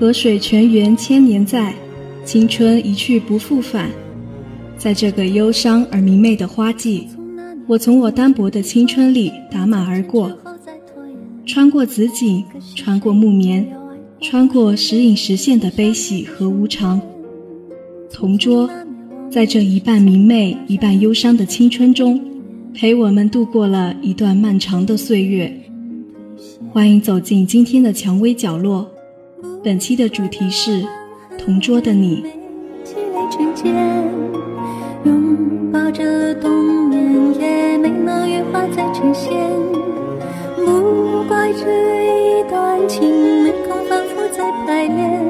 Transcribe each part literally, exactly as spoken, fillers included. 河水泉源千年在，青春一去不复返。在这个忧伤而明媚的花季，我从我单薄的青春里打马而过，穿过紫锦，穿过木棉，穿过时隐时现的悲喜和无常。同桌在这一半明媚一半忧伤的青春中，陪我们度过了一段漫长的岁月。欢迎走进今天的蔷薇角落，本期的主题是同桌的你。拥抱着冬眠，也没能羽化再成仙。不怪这一段情，没空反复再排练。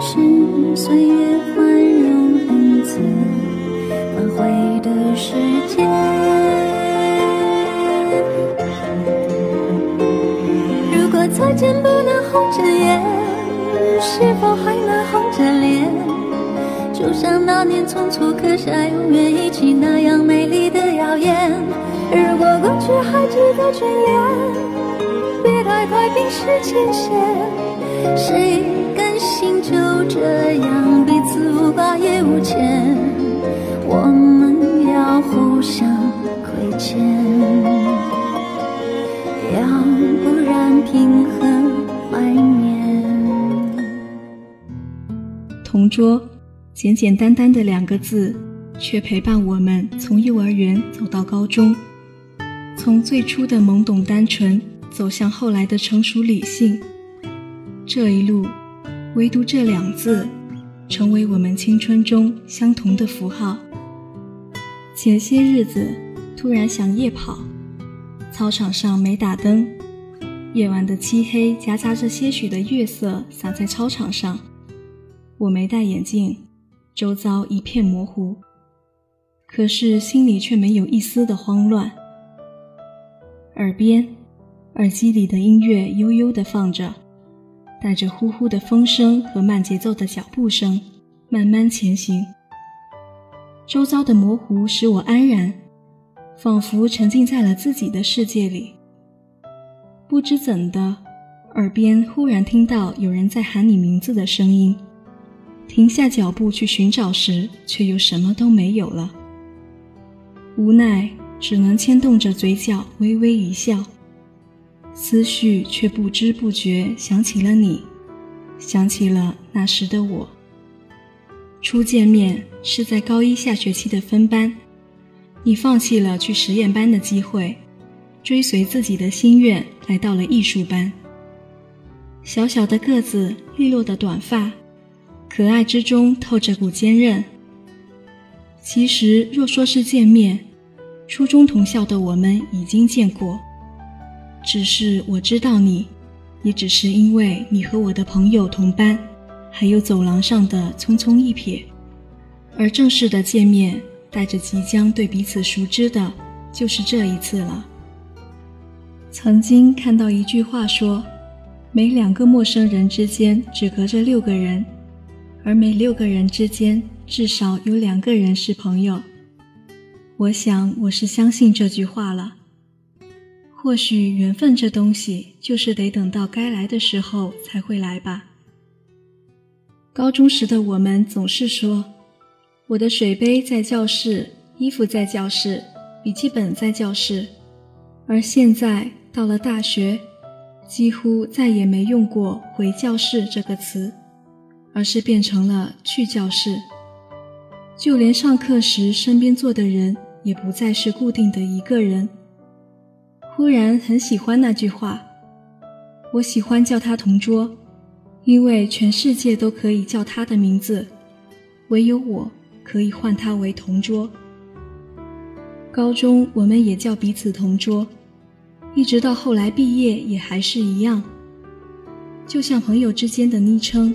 是岁月宽容恩赐，反悔的时间。如果再见不能红着眼，是否还能红着脸？就像那年匆促刻下永远一起那样美丽的谣言。如果过去还值得眷恋，别太快冰释前嫌。谁甘心就这样彼此无挂也无牵？我们要互相亏欠，要不然平衡怀念。同桌，简简单单的两个字，却陪伴我们从幼儿园走到高中，从最初的懵懂单纯走向后来的成熟理性。这一路，唯独这两字成为我们青春中相同的符号。前些日子突然想夜跑，操场上没打灯，夜晚的漆黑夹杂着些许的月色洒在操场上，我没戴眼镜，周遭一片模糊，可是心里却没有一丝的慌乱。耳边，耳机里的音乐悠悠地放着，带着呼呼的风声和慢节奏的脚步声，慢慢前行。周遭的模糊使我安然，仿佛沉浸在了自己的世界里。不知怎的，耳边忽然听到有人在喊你名字的声音。停下脚步去寻找时，却又什么都没有了。无奈，只能牵动着嘴角微微一笑，思绪却不知不觉想起了你，想起了那时的我。初见面是在高一下学期的分班，你放弃了去实验班的机会，追随自己的心愿来到了艺术班。小小的个子，利落的短发，可爱之中透着股坚韧。其实若说是见面，初中同校的我们已经见过，只是我知道你，也只是因为你和我的朋友同班，还有走廊上的匆匆一瞥。而正式的见面，带着即将对彼此熟知的，就是这一次了。曾经看到一句话说，每两个陌生人之间只隔着六个人，而每六个人之间至少有两个人是朋友。我想我是相信这句话了。或许缘分这东西就是得等到该来的时候才会来吧。高中时的我们总是说，我的水杯在教室，衣服在教室，笔记本在教室。而现在到了大学，几乎再也没用过回教室这个词，而是变成了去教室。就连上课时身边坐的人也不再是固定的一个人。忽然很喜欢那句话，我喜欢叫他同桌，因为全世界都可以叫他的名字，唯有我可以唤他为同桌。高中我们也叫彼此同桌，一直到后来毕业也还是一样，就像朋友之间的昵称，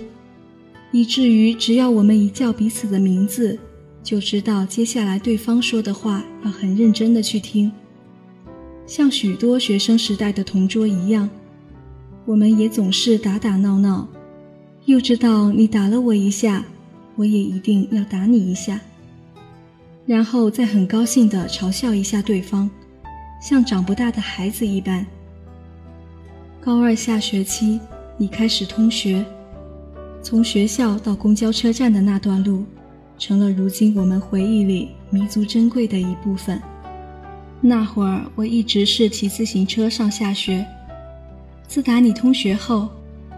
以至于只要我们一叫彼此的名字，就知道接下来对方说的话要很认真地去听。像许多学生时代的同桌一样，我们也总是打打闹闹，又知道你打了我一下，我也一定要打你一下，然后再很高兴地嘲笑一下对方，像长不大的孩子一般。高二下学期，你开始通学，从学校到公交车站的那段路，成了如今我们回忆里弥足珍贵的一部分。那会儿我一直是骑自行车上下学，自打你通学后，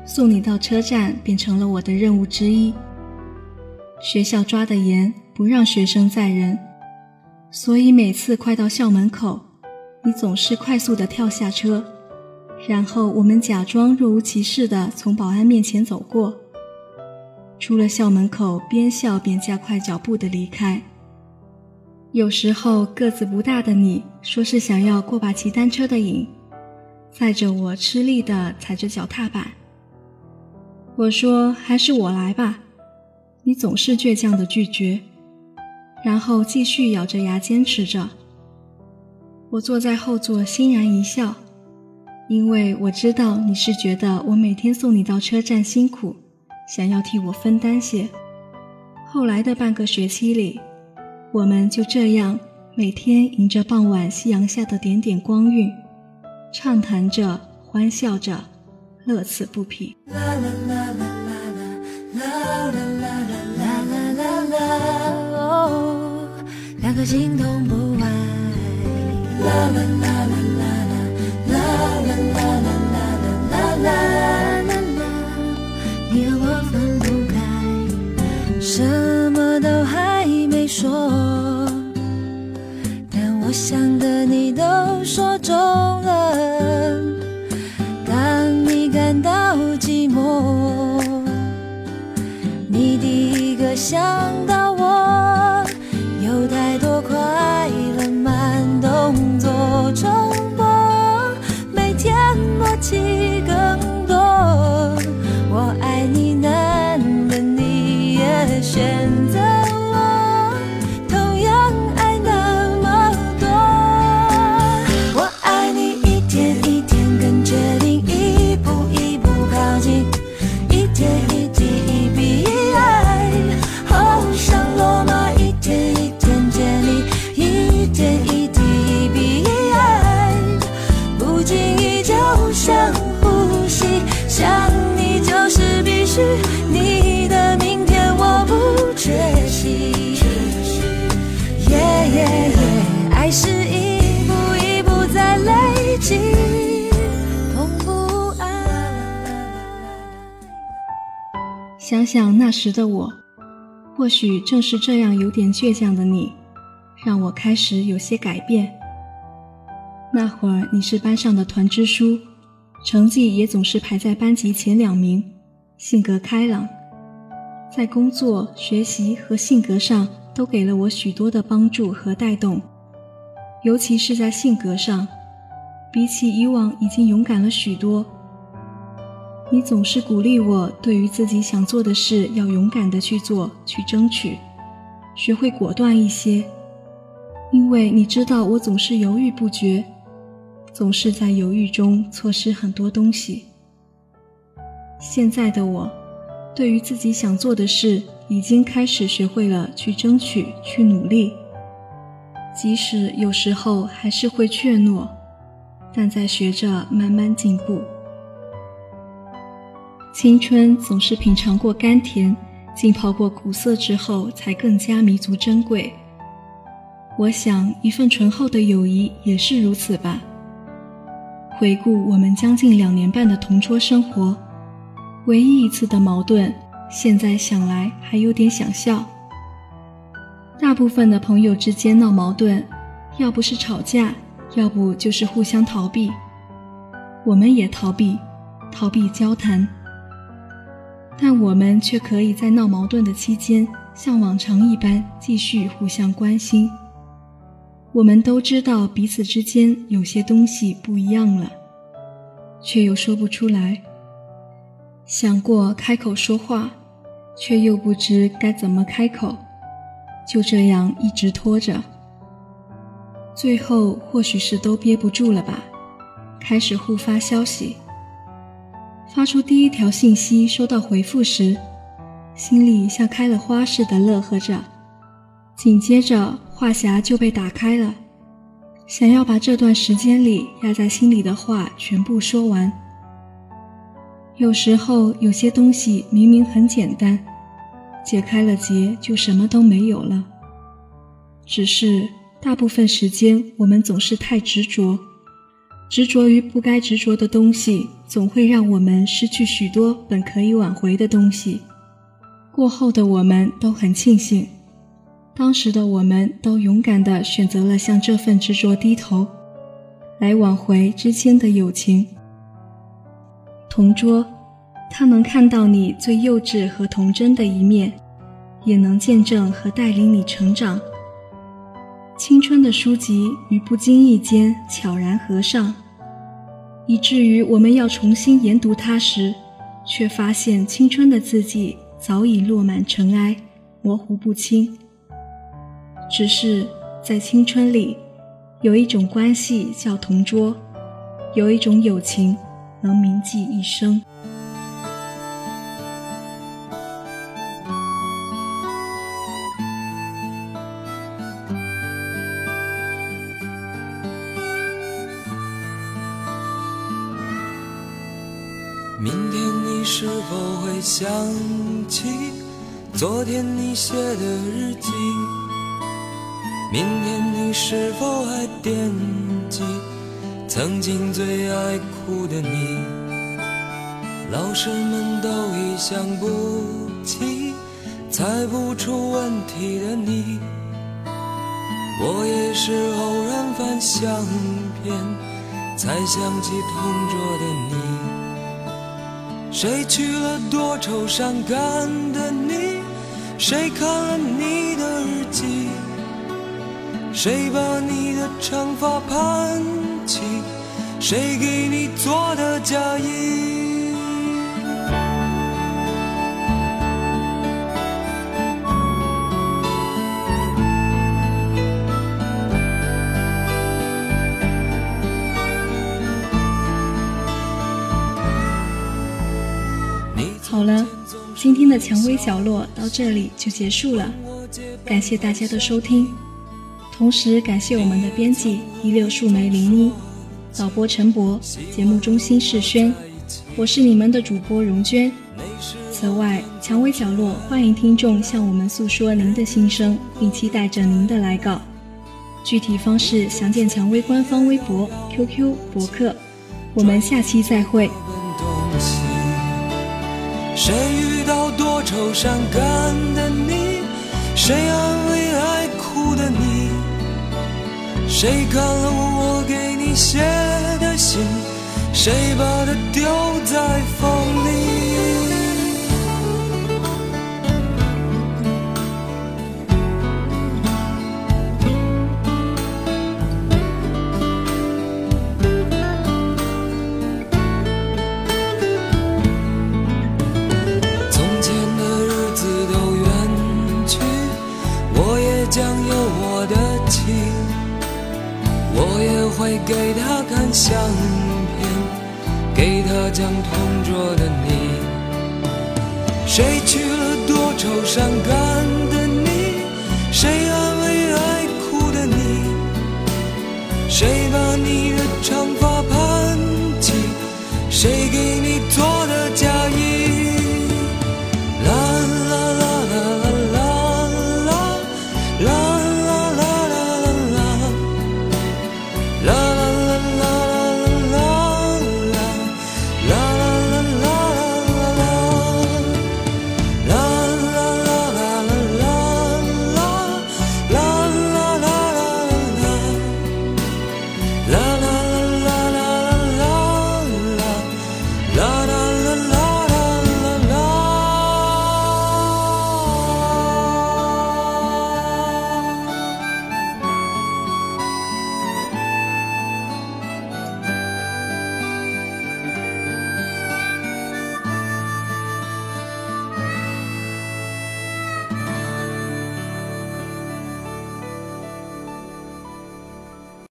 送你到车站便成了我的任务之一。学校抓得严，不让学生载人，所以每次快到校门口，你总是快速地跳下车，然后我们假装若无其事地从保安面前走过，出了校门口边笑边加快脚步地离开。有时候个子不大的你说是想要过把骑单车的瘾，载着我吃力地踩着脚踏板。我说还是我来吧，你总是倔强地拒绝，然后继续咬着牙坚持着。我坐在后座欣然一笑，因为我知道你是觉得我每天送你到车站辛苦，想要替我分担些。后来的半个学期里，我们就这样每天迎着傍晚夕阳下的点点光晕，畅谈着，欢笑着，乐此不疲。啦啦啦啦啦啦啦啦啦啦啦啦，两颗心动不完。啦啦啦啦啦啦啦啦啦啦啦啦，你和我分不开，什么都还没说。想的你都说中了，当你感到寂寞，你第一个想到我，有太多快乐慢动作重播，每天默契更多，我爱你难得你也选择。想想那时的我，或许正是这样有点倔强的你，让我开始有些改变。那会儿你是班上的团支书，成绩也总是排在班级前两名，性格开朗，在工作、学习和性格上都给了我许多的帮助和带动，尤其是在性格上，比起以往已经勇敢了许多。你总是鼓励我对于自己想做的事要勇敢地去做，去争取，学会果断一些，因为你知道我总是犹豫不决，总是在犹豫中错失很多东西。现在的我，对于自己想做的事已经开始学会了去争取，去努力，即使有时候还是会怯懦，但在学着慢慢进步。青春总是品尝过甘甜，浸泡过苦涩之后，才更加弥足珍贵。我想一份醇厚的友谊也是如此吧。回顾我们将近两年半的同桌生活，唯一一次的矛盾，现在想来还有点想笑。大部分的朋友之间闹矛盾，要不是吵架，要不就是互相逃避。我们也逃避，逃避交谈，但我们却可以在闹矛盾的期间像往常一般继续互相关心。我们都知道彼此之间有些东西不一样了，却又说不出来，想过开口说话，却又不知该怎么开口，就这样一直拖着，最后或许是都憋不住了吧，开始互发消息。发出第一条信息收到回复时，心里像开了花似的乐呵着，紧接着话匣就被打开了，想要把这段时间里压在心里的话全部说完。有时候有些东西明明很简单，解开了结就什么都没有了。只是大部分时间我们总是太执着，执着于不该执着的东西，总会让我们失去许多本可以挽回的东西。过后的我们都很庆幸，当时的我们都勇敢地选择了向这份执着低头，来挽回之间的友情。同桌，他能看到你最幼稚和童真的一面，也能见证和带领你成长。青春的书籍于不经意间悄然合上，以至于我们要重新研读它时，却发现青春的字迹早已落满尘埃，模糊不清。只是在青春里，有一种关系叫同桌，有一种友情能铭记一生。明天你是否会想起昨天你写的日记？明天你是否还惦记曾经最爱哭的你？老师们都已想不起猜不出问题的你。我也是偶然翻相片才想起同桌的你。谁去了多愁善感的你？谁看了你的日记？谁把你的长发盘？谁给你做的嫁衣？好了，今天的蔷薇角落到这里就结束了，感谢大家的收听，同时感谢我们的编辑一六树梅零一，导播陈博，节目中心世轩，我是你们的主播荣娟。此外，蔷薇角落欢迎听众向我们诉说您的心声，并期待着您的来稿。具体方式详见蔷薇官方微博、Q Q、博客。我们下期再会。谁遇到多愁善感的你？谁安慰爱哭的你？谁看了我给你写的信？谁把它丢在风里？从前的日子都远去，我也将有我的情。我也会给他看相片，给他讲同桌的你。谁去了多愁善感？